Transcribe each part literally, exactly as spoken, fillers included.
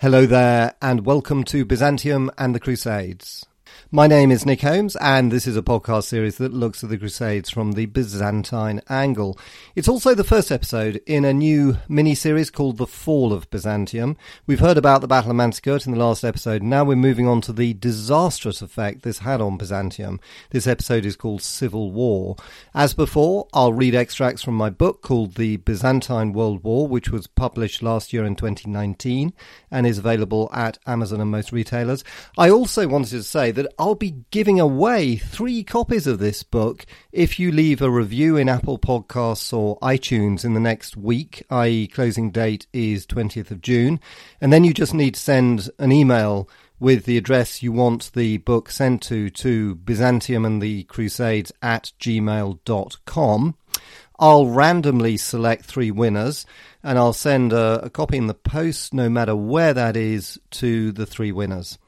Hello there, and welcome to Byzantium and the Crusades. My name is Nick Holmes, and this is a podcast series that looks at the Crusades from the Byzantine angle. It's also the first episode in a new mini-series called The Fall of Byzantium. We've heard about the Battle of Manzikert in the last episode. Now we're moving on to the disastrous effect this had on Byzantium. This episode is called Civil War. As before, I'll read extracts from my book called The Byzantine World War, which was published last year in twenty nineteen and is available at Amazon and most retailers. I also wanted to say that I'll be giving away three copies of this book if you leave a review in Apple Podcasts or iTunes in the next week, that is closing date is twentieth of June, and then you just need to send an email with the address you want the book sent to, to byzantiumandthecrusades at gmail dot com. I'll randomly select three winners, and I'll send a, a copy in the post, no matter where that is, to the three winners.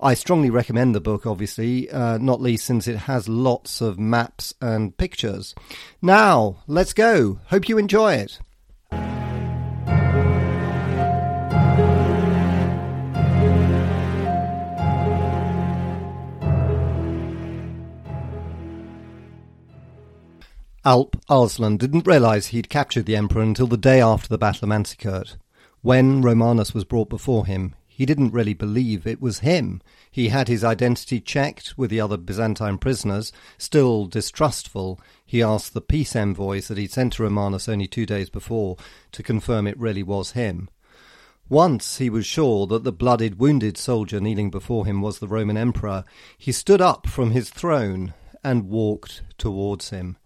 I strongly recommend the book, obviously, uh, not least since it has lots of maps and pictures. Now, let's go. Hope you enjoy it. Alp Arslan didn't realise he'd captured the emperor until the day after the Battle of Manzikert. When Romanus was brought before him, he didn't really believe it was him. He had his identity checked with the other Byzantine prisoners. Still distrustful, he asked the peace envoys that he'd sent to Romanus only two days before to confirm it really was him. Once he was sure that the blooded, wounded soldier kneeling before him was the Roman emperor, he stood up from his throne and walked towards him.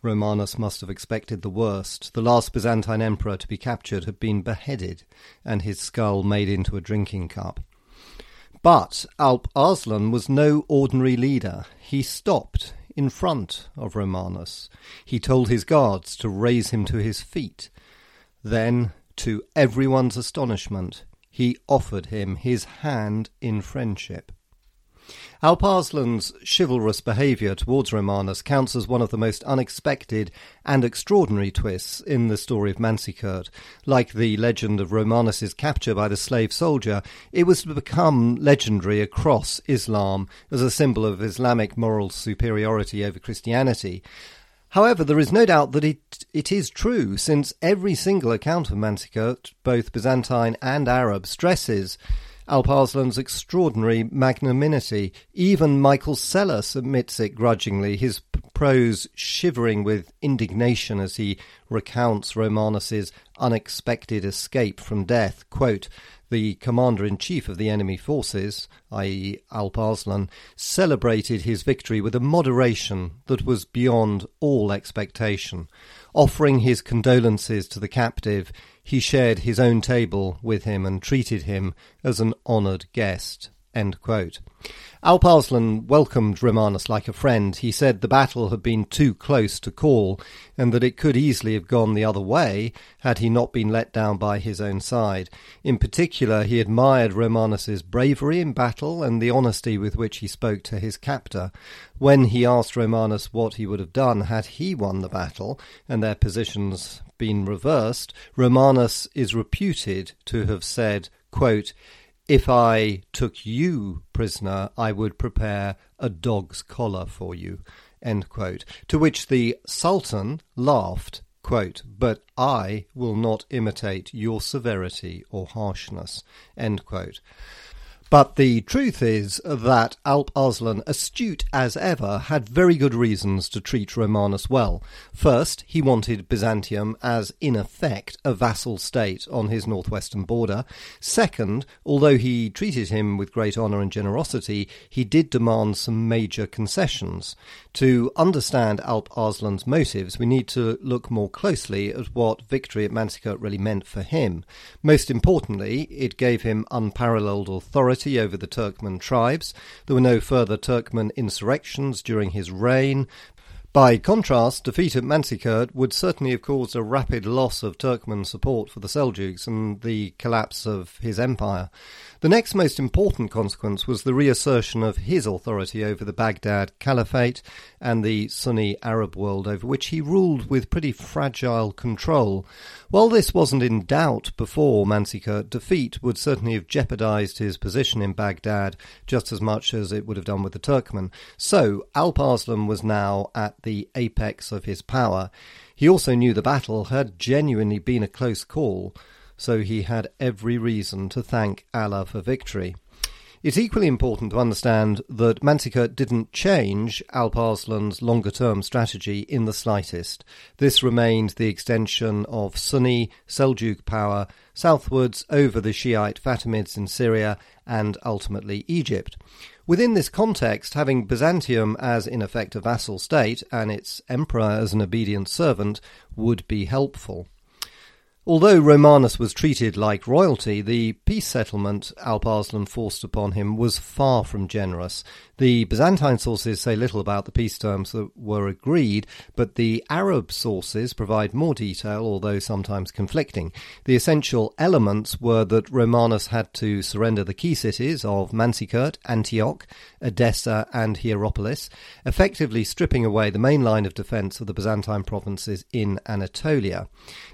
Romanus must have expected the worst. The last Byzantine emperor to be captured had been beheaded and his skull made into a drinking cup. But Alp Arslan was no ordinary leader. He stopped in front of Romanus. He told his guards to raise him to his feet. Then, to everyone's astonishment, he offered him his hand in friendship. Alp Arslan's chivalrous behaviour towards Romanus counts as one of the most unexpected and extraordinary twists in the story of Manzikert. Like the legend of Romanus's capture by the slave soldier, it was to become legendary across Islam as a symbol of Islamic moral superiority over Christianity. However, there is no doubt that it it is true, since every single account of Manzikert, both Byzantine and Arab, stresses Alp Arslan's extraordinary magnanimity. Even Michael Seller admits it grudgingly, his prose shivering with indignation as he recounts Romanus's unexpected escape from death. Quote, "The commander-in-chief of the enemy forces, that is. Alp Arslan, celebrated his victory with a moderation that was beyond all expectation. Offering his condolences to the captive, he shared his own table with him and treated him as an honoured guest." End quote. Alp Arslan welcomed Romanus like a friend. He said the battle had been too close to call and that it could easily have gone the other way had he not been let down by his own side. In particular, he admired Romanus's bravery in battle and the honesty with which he spoke to his captor. When he asked Romanus what he would have done had he won the battle and their positions been reversed, Romanus is reputed to have said, quote, "If I took you prisoner, I would prepare a dog's collar for you," end quote, to which the Sultan laughed, quote, "But I will not imitate your severity or harshness," end quote. But the truth is that Alp Arslan, astute as ever, had very good reasons to treat Romanus well. First, he wanted Byzantium as, in effect, a vassal state on his northwestern border. Second, although he treated him with great honour and generosity, he did demand some major concessions. To understand Alp Arslan's motives, we need to look more closely at what victory at Manzikert really meant for him. Most importantly, it gave him unparalleled authority over the Turkmen tribes. There were no further Turkmen insurrections during his reign. By contrast, defeat at Manzikert would certainly have caused a rapid loss of Turkmen support for the Seljuks and the collapse of his empire. The next most important consequence was the reassertion of his authority over the Baghdad Caliphate and the Sunni Arab world, over which he ruled with pretty fragile control. While this wasn't in doubt before, Manzikert defeat would certainly have jeopardized his position in Baghdad just as much as it would have done with the Turkmen. So Alp Arslan was now at the apex of his power. He also knew the battle had genuinely been a close call, so he had every reason to thank Allah for victory. It's equally important to understand that Manzikert didn't change Alp Arslan's longer-term strategy in the slightest. This remained the extension of Sunni Seljuk power southwards over the Shiite Fatimids in Syria and ultimately Egypt. Within this context, having Byzantium as in effect a vassal state and its emperor as an obedient servant would be helpful. Although Romanus was treated like royalty, the peace settlement Alp Arslan forced upon him was far from generous. The Byzantine sources say little about the peace terms that were agreed, but the Arab sources provide more detail, although sometimes conflicting. The essential elements were that Romanus had to surrender the key cities of Manzikert, Antioch, Edessa and Hierapolis, effectively stripping away the main line of defence of the Byzantine provinces in Anatolia.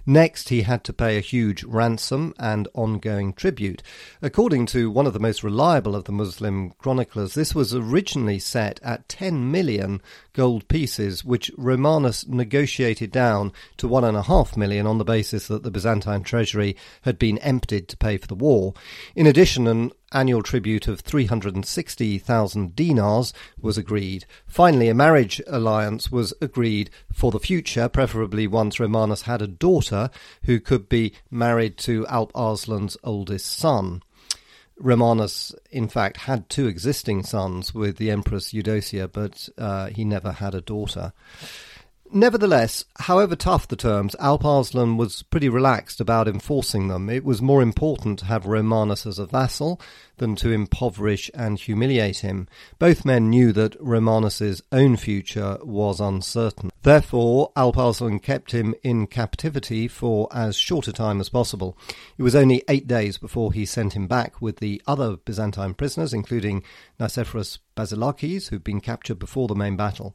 Next, he had to pay a huge ransom and ongoing tribute. According to one of the most reliable of the Muslim chroniclers, this was originally set at ten million gold pieces, which Romanus negotiated down to one and a half million on the basis that the Byzantine treasury had been emptied to pay for the war. In addition, an annual tribute of three hundred sixty thousand dinars was agreed. Finally, a marriage alliance was agreed for the future, preferably once Romanus had a daughter who could be married to Alp Arslan's oldest son. Romanus, in fact, had two existing sons with the Empress Eudocia, but uh, he never had a daughter. Nevertheless, however tough the terms, Alp Arslan was pretty relaxed about enforcing them. It was more important to have Romanus as a vassal than to impoverish and humiliate him. Both men knew that Romanus's own future was uncertain. Therefore, Alp Arslan kept him in captivity for as short a time as possible. It was only eight days before he sent him back with the other Byzantine prisoners, including Nicephorus Basilakis, who'd been captured before the main battle.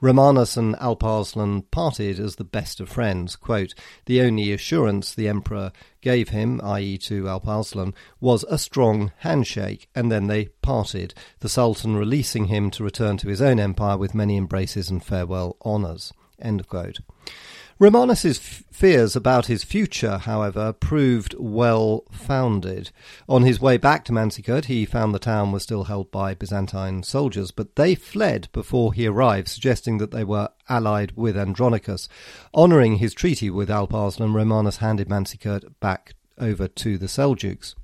Romanus and Alp Arslan parted as the best of friends. Quote, "The only assurance the emperor gave him, that is to Alp Arslan, was a strong handshake, and then they parted, the Sultan releasing him to return to his own empire with many embraces and farewell honours." End quote. Romanus's f- fears about his future, however, proved well-founded. On his way back to Manzikert, he found the town was still held by Byzantine soldiers, but they fled before he arrived, suggesting that they were allied with Andronicus. Honouring his treaty with Alp Arslan, Romanus handed Manzikert back over to the Seljuks.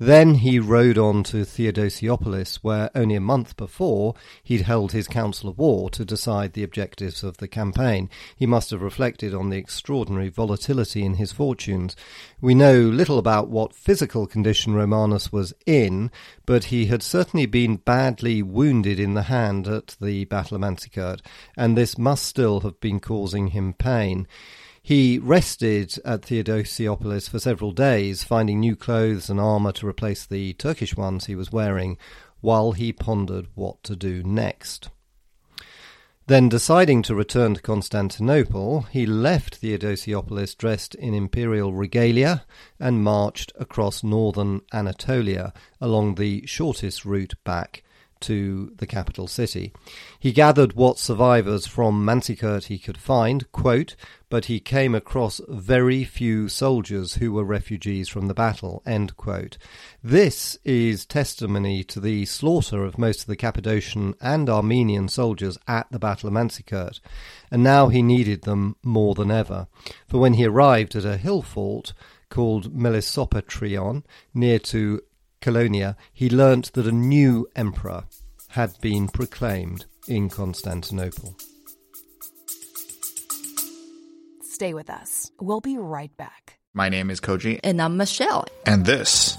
Then he rode on to Theodosiopolis, where only a month before he'd held his council of war to decide the objectives of the campaign. He must have reflected on the extraordinary volatility in his fortunes. We know little about what physical condition Romanus was in, but he had certainly been badly wounded in the hand at the Battle of Manzikert, and this must still have been causing him pain. He rested at Theodosiopolis for several days, finding new clothes and armour to replace the Turkish ones he was wearing, while he pondered what to do next. Then, deciding to return to Constantinople, he left Theodosiopolis dressed in imperial regalia and marched across northern Anatolia along the shortest route back to the capital city. He gathered what survivors from Manzikert he could find, quote, "but he came across very few soldiers who were refugees from the battle," end quote. This is testimony to the slaughter of most of the Cappadocian and Armenian soldiers at the Battle of Manzikert, and now he needed them more than ever. For when he arrived at a hill fort called Melissopetrion, near to Colonia, he learnt that a new emperor had been proclaimed in Constantinople. Stay with us. We'll be right back. My name is Koji. And I'm Michelle. And this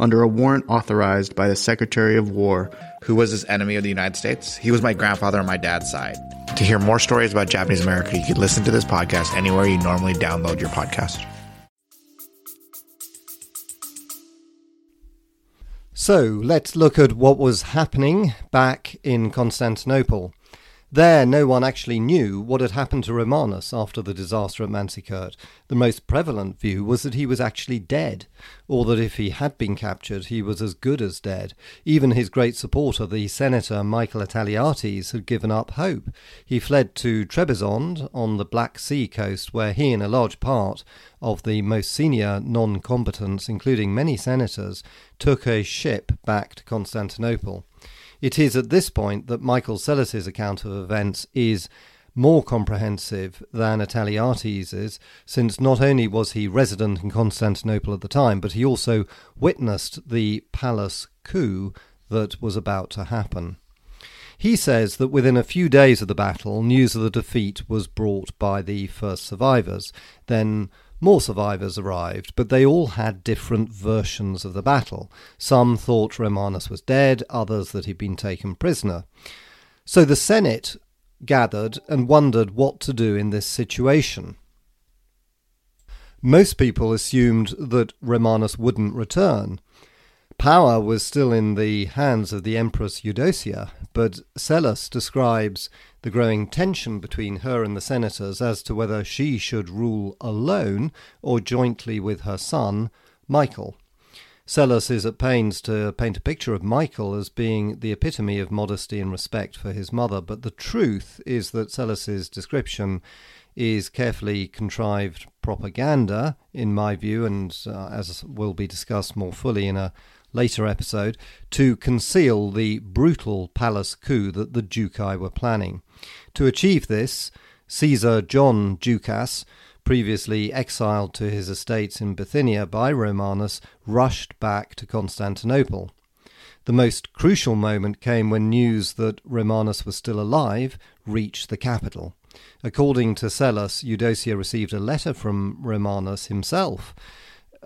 under a warrant authorized by the Secretary of War, who was his enemy of the United States. He was my grandfather on my dad's side. To hear more stories about Japanese America, you can listen to this podcast anywhere you normally download your podcast. So let's look at what was happening back in Constantinople. There, no one actually knew what had happened to Romanus after the disaster at Manzikert. The most prevalent view was that he was actually dead, or that if he had been captured, he was as good as dead. Even his great supporter, the senator Michael Attaleiates, had given up hope. He fled to Trebizond on the Black Sea coast, where he and a large part of the most senior non-combatants, including many senators, took a ship back to Constantinople. It is at this point that Michael Psellos' account of events is more comprehensive than Attaleiates', since not only was he resident in Constantinople at the time, but he also witnessed the palace coup that was about to happen. He says that within a few days of the battle, news of the defeat was brought by the first survivors. Then more survivors arrived, but they all had different versions of the battle. Some thought Romanus was dead, others that he'd been taken prisoner. So the Senate gathered and wondered what to do in this situation. Most people assumed that Romanus wouldn't return. Power was still in the hands of the Empress Eudocia, but Psellos describes the growing tension between her and the senators as to whether she should rule alone or jointly with her son, Michael. Psellos is at pains to paint a picture of Michael as being the epitome of modesty and respect for his mother, but the truth is that Psellos' description is carefully contrived propaganda, in my view, and uh, as will be discussed more fully in a later episode, to conceal the brutal palace coup that the Doukai were planning. To achieve this, Caesar John Doukas, previously exiled to his estates in Bithynia by Romanus, rushed back to Constantinople. The most crucial moment came when news that Romanus was still alive reached the capital. According to Psellos, Eudocia received a letter from Romanus himself,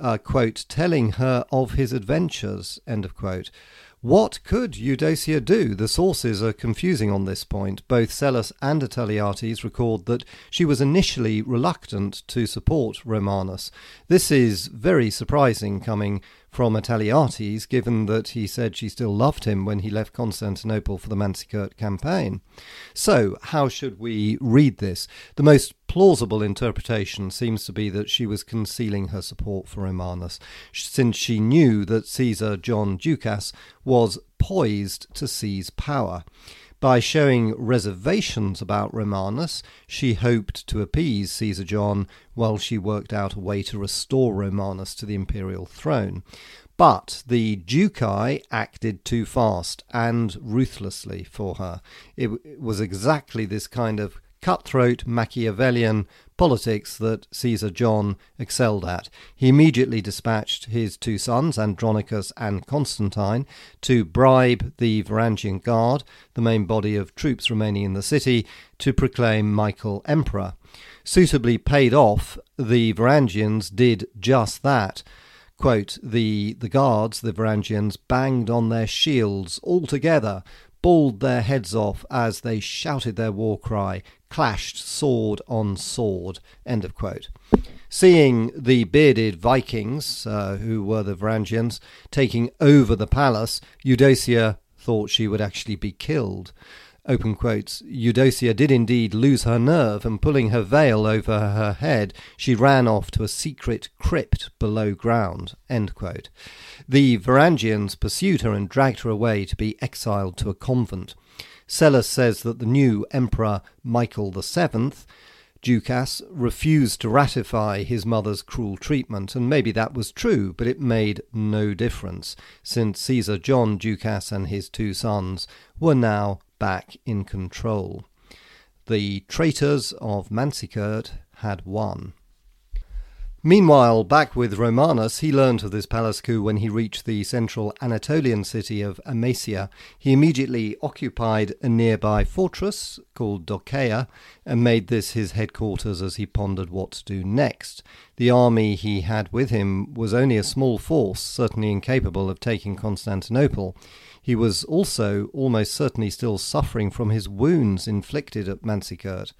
Uh, quote, telling her of his adventures, end of quote. What could Eudocia do? The sources are confusing on this point. Both Psellos and Attaleiates record that she was initially reluctant to support Romanus. This is very surprising coming from Attaleiates, given that he said she still loved him when he left Constantinople for the Manzikert campaign. So, how should we read this? The most plausible interpretation seems to be that she was concealing her support for Romanus, since she knew that Caesar John Doukas was poised to seize power. By showing reservations about Romanus, she hoped to appease Caesar John while she worked out a way to restore Romanus to the imperial throne. But the Doukai acted too fast and ruthlessly for her. It was exactly this kind of cutthroat Machiavellian politics that Caesar John excelled at. He immediately dispatched his two sons, Andronicus and Constantine, to bribe the Varangian Guard, the main body of troops remaining in the city, to proclaim Michael emperor. Suitably paid off, the Varangians did just that. Quote, the, the guards, the Varangians, banged on their shields all together, bawled their heads off as they shouted their war cry, clashed sword on sword, end of quote. Seeing the bearded Vikings, uh, who were the Varangians, taking over the palace, Eudocia thought she would actually be killed. Open quotes, Eudocia did indeed lose her nerve, and pulling her veil over her head, she ran off to a secret crypt below ground, end quote. The Varangians pursued her and dragged her away to be exiled to a convent. Psellos says that the new emperor, Michael the seventh, Doukas, refused to ratify his mother's cruel treatment, and maybe that was true, but it made no difference, since Caesar John Doukas and his two sons were now back in control. The traitors of Manzikert had won. Meanwhile, back with Romanus, he learned of this palace coup when he reached the central Anatolian city of Amasia. He immediately occupied a nearby fortress called Dokeia and made this his headquarters as he pondered what to do next. The army he had with him was only a small force, certainly incapable of taking Constantinople. He was also almost certainly still suffering from his wounds inflicted at Manzikert.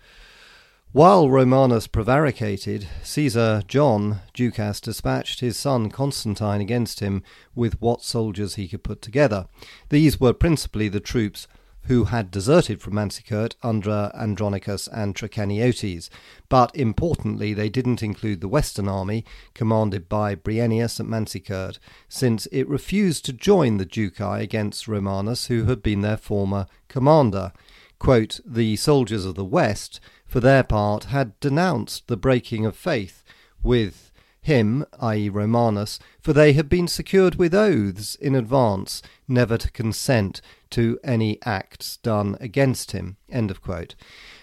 While Romanus prevaricated, Caesar John Doukas dispatched his son Constantine against him with what soldiers he could put together. These were principally the troops who had deserted from Manzikert under Andronicus and Trachaniothes, but importantly they didn't include the Western army, commanded by Bryennius at Manzikert, since it refused to join the Doukai against Romanus, who had been their former commander. Quote, "The soldiers of the West, for their part, had denounced the breaking of faith with him," that is. Romanus, "for they had been secured with oaths in advance never to consent to any acts done against him." End of quote.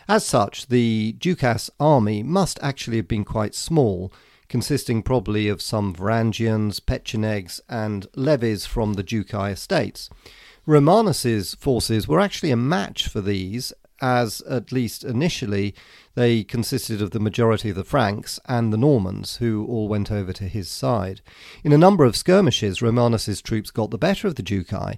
As such, the Doukas army must actually have been quite small, consisting probably of some Varangians, Pechenegs and levies from the Doukai estates. Romanus's forces were actually a match for these, as at least initially they consisted of the majority of the Franks and the Normans, who all went over to his side. In a number of skirmishes, Romanus's troops got the better of the Doukai,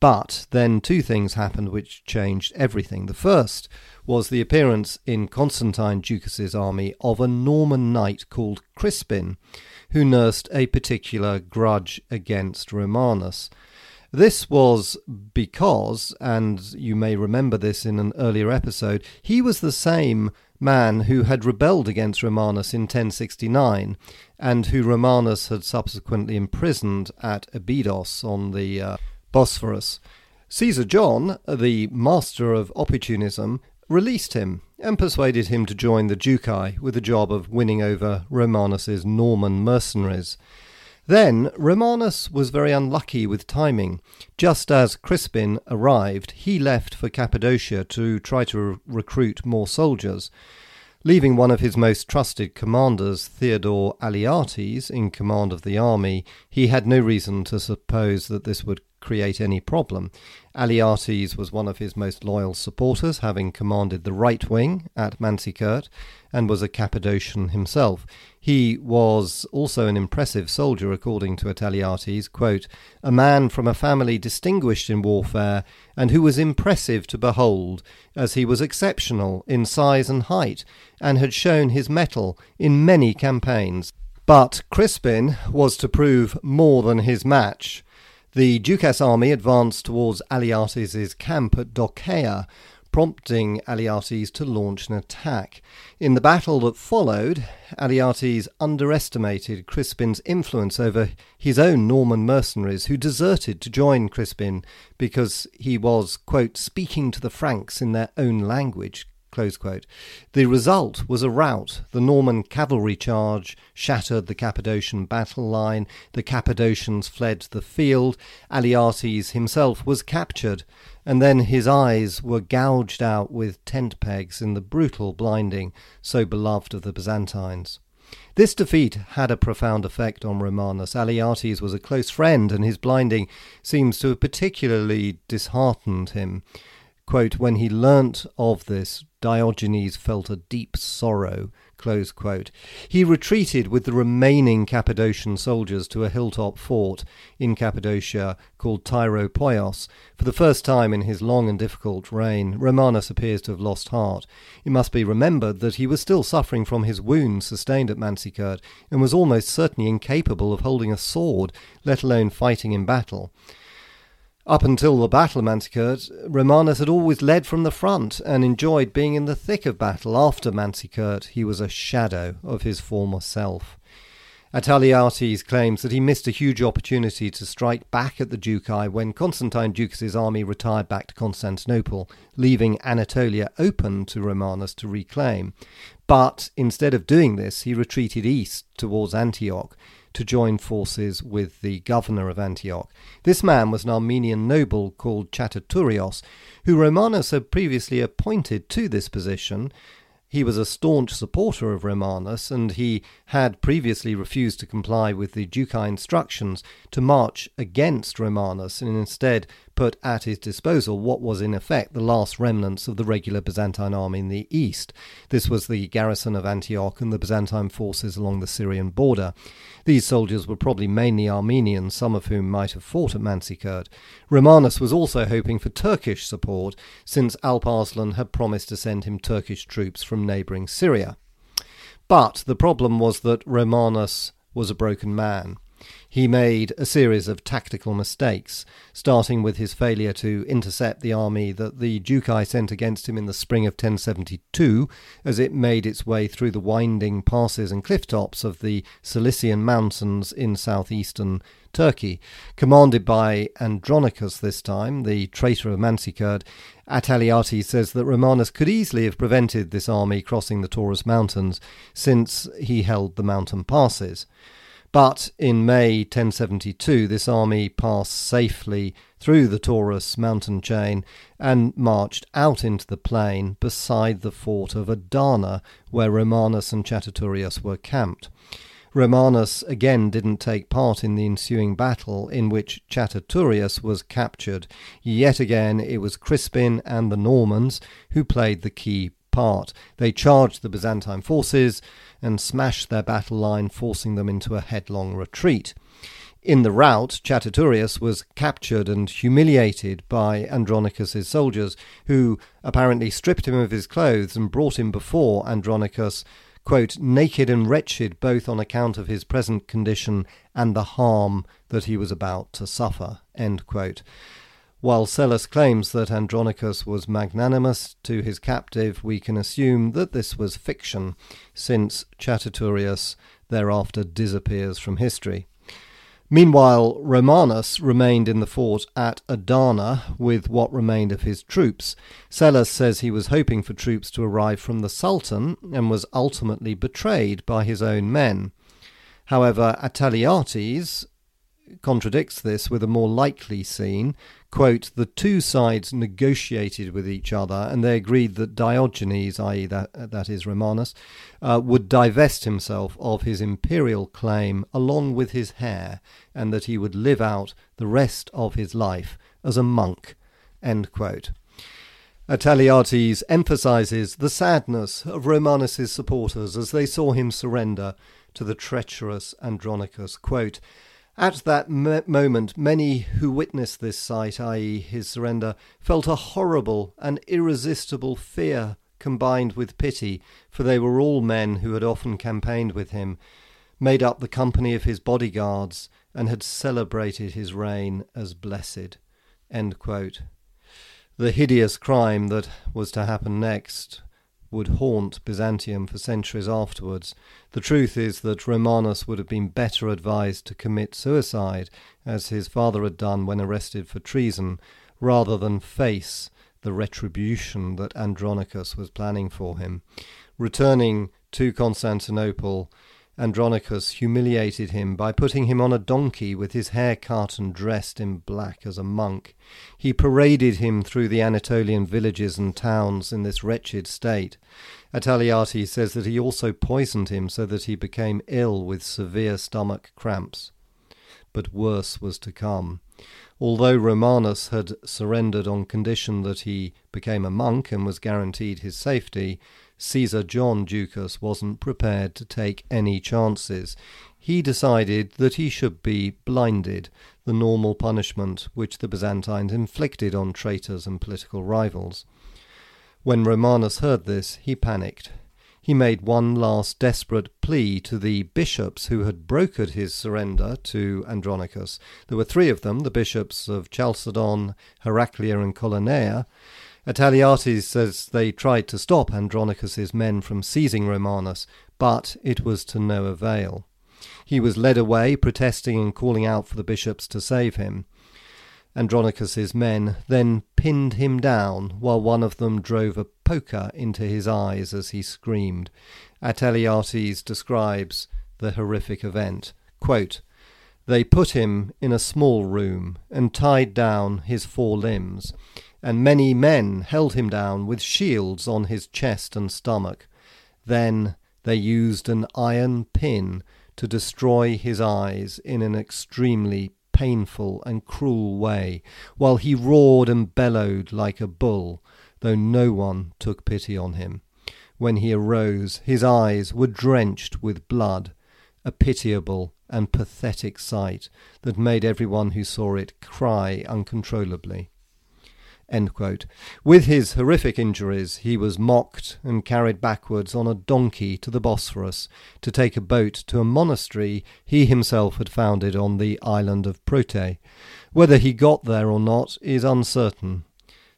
but then two things happened which changed everything. The first was the appearance in Constantine Doukas' army of a Norman knight called Crispin, who nursed a particular grudge against Romanus. This was because, and you may remember this in an earlier episode, he was the same man who had rebelled against Romanus in ten sixty-nine and who Romanus had subsequently imprisoned at Abydos on the uh, Bosphorus. Caesar John, the master of opportunism, released him and persuaded him to join the Doukai with the job of winning over Romanus's Norman mercenaries. Then Romanus was very unlucky with timing. Just as Crispin arrived, he left for Cappadocia to try to re- recruit more soldiers, leaving one of his most trusted commanders, Theodore Alyates, in command of the army. He had no reason to suppose that this would create any problem. Alyates was one of his most loyal supporters, having commanded the right wing at Manzikert, and was a Cappadocian himself. He was also an impressive soldier, according to Attaleiates, quote, "a man from a family distinguished in warfare, and who was impressive to behold, as he was exceptional in size and height, and had shown his mettle in many campaigns." But Crispin was to prove more than his match. The Doukas army advanced towards Alyates' camp at Dokeia, prompting Alyates to launch an attack. In the battle that followed, Alyates underestimated Crispin's influence over his own Norman mercenaries, who deserted to join Crispin because he was, quote, "speaking to the Franks in their own language," close quote. The result was a rout. The Norman cavalry charge shattered the Cappadocian battle line. The Cappadocians fled the field. Alyates himself was captured, and then his eyes were gouged out with tent pegs in the brutal blinding so beloved of the Byzantines. This defeat had a profound effect on Romanus. Alyates was a close friend, and his blinding seems to have particularly disheartened him. Quote, "when he learnt of this, Diogenes felt a deep sorrow," close quote. He retreated with the remaining Cappadocian soldiers to a hilltop fort in Cappadocia called Tyropoios. For the first time in his long and difficult reign, Romanus appears to have lost heart. It must be remembered that he was still suffering from his wounds sustained at Manzikert and was almost certainly incapable of holding a sword, let alone fighting in battle. Up until the Battle of Manzikert, Romanus had always led from the front and enjoyed being in the thick of battle. After Manzikert, he was a shadow of his former self. Attaleiates claims that he missed a huge opportunity to strike back at the Doukai when Constantine Doukas' army retired back to Constantinople, leaving Anatolia open to Romanus to reclaim. But instead of doing this, he retreated east towards Antioch to join forces with the governor of Antioch. This man was an Armenian noble called Chataturios, who Romanus had previously appointed to this position. He was a staunch supporter of Romanus, and he had previously refused to comply with the Ducal instructions to march against Romanus, and instead put at his disposal what was in effect the last remnants of the regular Byzantine army in the east. This was the garrison of Antioch and the Byzantine forces along the Syrian border. These soldiers were probably mainly Armenians, some of whom might have fought at Manzikert. Romanus was also hoping for Turkish support, since Alp Arslan had promised to send him Turkish troops from neighbouring Syria. But the problem was that Romanus was a broken man. He made a series of tactical mistakes, starting with his failure to intercept the army that the Doukas sent against him in the spring of ten seventy-two as it made its way through the winding passes and cliff tops of the Cilician mountains in southeastern Turkey. Commanded by Andronicus this time, the traitor of Manzikert, Attaleiates says that Romanus could easily have prevented this army crossing the Taurus Mountains since he held the mountain passes. But in May ten seventy-two, this army passed safely through the Taurus mountain chain and marched out into the plain beside the fort of Adana, where Romanus and Chataturios were camped. Romanus again didn't take part in the ensuing battle, in which Chataturios was captured. Yet again, it was Crispin and the Normans who played the key part. They charged the Byzantine forces and smashed their battle line, forcing them into a headlong retreat. In the rout, Chataturios was captured and humiliated by Andronicus's soldiers, who apparently stripped him of his clothes and brought him before Andronicus, quote, naked and wretched, both on account of his present condition and the harm that he was about to suffer, end quote. While Psellos claims that Andronicus was magnanimous to his captive, we can assume that this was fiction, since Chataturios thereafter disappears from history. Meanwhile, Romanus remained in the fort at Adana with what remained of his troops. Psellos says he was hoping for troops to arrive from the Sultan and was ultimately betrayed by his own men. However, Attaleiates contradicts this with a more likely scene. Quote, the two sides negotiated with each other, and they agreed that Diogenes, that is that, that is Romanus, uh, would divest himself of his imperial claim along with his hair, and that he would live out the rest of his life as a monk, end quote. Attaleiates emphasizes the sadness of Romanus's supporters as they saw him surrender to the treacherous Andronicus. Quote, at that m- moment, many who witnessed this sight, that is his surrender, felt a horrible and irresistible fear combined with pity, for they were all men who had often campaigned with him, made up the company of his bodyguards, and had celebrated his reign as blessed. End quote. The hideous crime that was to happen next would haunt Byzantium for centuries afterwards. The truth is that Romanus would have been better advised to commit suicide, as his father had done when arrested for treason, rather than face the retribution that Andronicus was planning for him. Returning to Constantinople, Andronicus humiliated him by putting him on a donkey with his hair cut and dressed in black as a monk. He paraded him through the Anatolian villages and towns in this wretched state. Attaleiates says that he also poisoned him so that he became ill with severe stomach cramps. But worse was to come. Although Romanus had surrendered on condition that he became a monk and was guaranteed his safety, Caesar John Doukas wasn't prepared to take any chances. He decided that he should be blinded, the normal punishment which the Byzantines inflicted on traitors and political rivals. When Romanus heard this, he panicked. He made one last desperate plea to the bishops who had brokered his surrender to Andronicus. There were three of them, the bishops of Chalcedon, Heraclea and Colonia. Attaleiates says they tried to stop Andronicus's men from seizing Romanus, but it was to no avail. He was led away, protesting and calling out for the bishops to save him. Andronicus's men then pinned him down, while one of them drove a poker into his eyes as he screamed. Attaleiates describes the horrific event. Quote, they put him in a small room and tied down his four limbs, and many men held him down with shields on his chest and stomach. Then they used an iron pin to destroy his eyes in an extremely painful and cruel way, while he roared and bellowed like a bull, though no one took pity on him. When he arose, his eyes were drenched with blood, a pitiable and pathetic sight that made everyone who saw it cry uncontrollably. End quote. With his horrific injuries, he was mocked and carried backwards on a donkey to the Bosphorus to take a boat to a monastery he himself had founded on the island of Prote. Whether he got there or not is uncertain.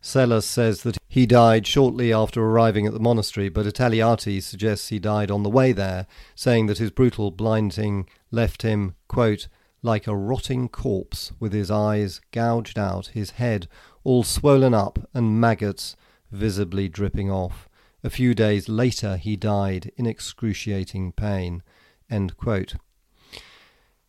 Psellos says that he died shortly after arriving at the monastery, but Attaleiates suggests he died on the way there, saying that his brutal blinding left him, quote, like a rotting corpse with his eyes gouged out, his head all swollen up and maggots visibly dripping off. A few days later he died in excruciating pain. End quote.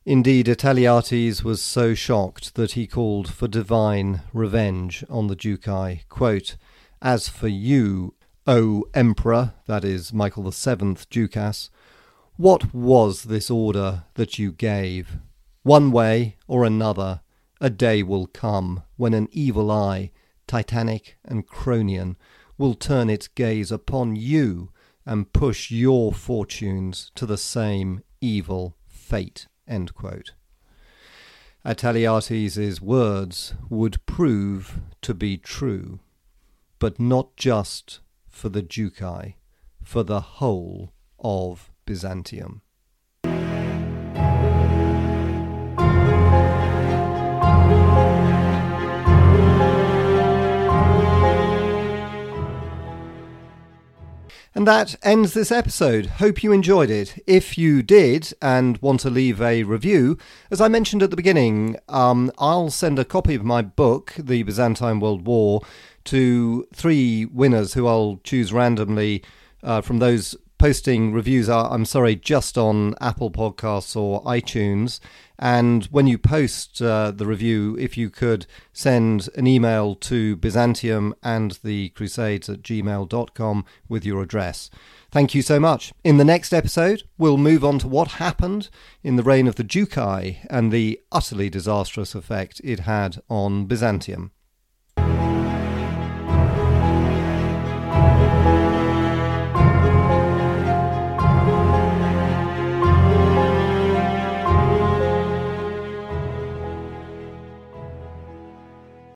Indeed, Attaleiates was so shocked that he called for divine revenge on the Doukai. Quote, as for you, O Emperor, that is Michael the seventh Doukas, what was this order that you gave? One way or another, a day will come when an evil eye, titanic and Cronian, will turn its gaze upon you and push your fortunes to the same evil fate. End quote. Attaleiates' words would prove to be true, but not just for the Doukai, for the whole of Byzantium. And that ends this episode. Hope you enjoyed it. If you did and want to leave a review, as I mentioned at the beginning, um, I'll send a copy of my book, The Byzantine World War, to three winners who I'll choose randomly uh, from those posting reviews, are, I'm sorry, just on Apple Podcasts or iTunes. And when you post uh, the review, if you could send an email to Byzantium and the Crusades at gmail dot com with your address. Thank you so much. In the next episode, we'll move on to what happened in the reign of the Doukai and the utterly disastrous effect it had on Byzantium.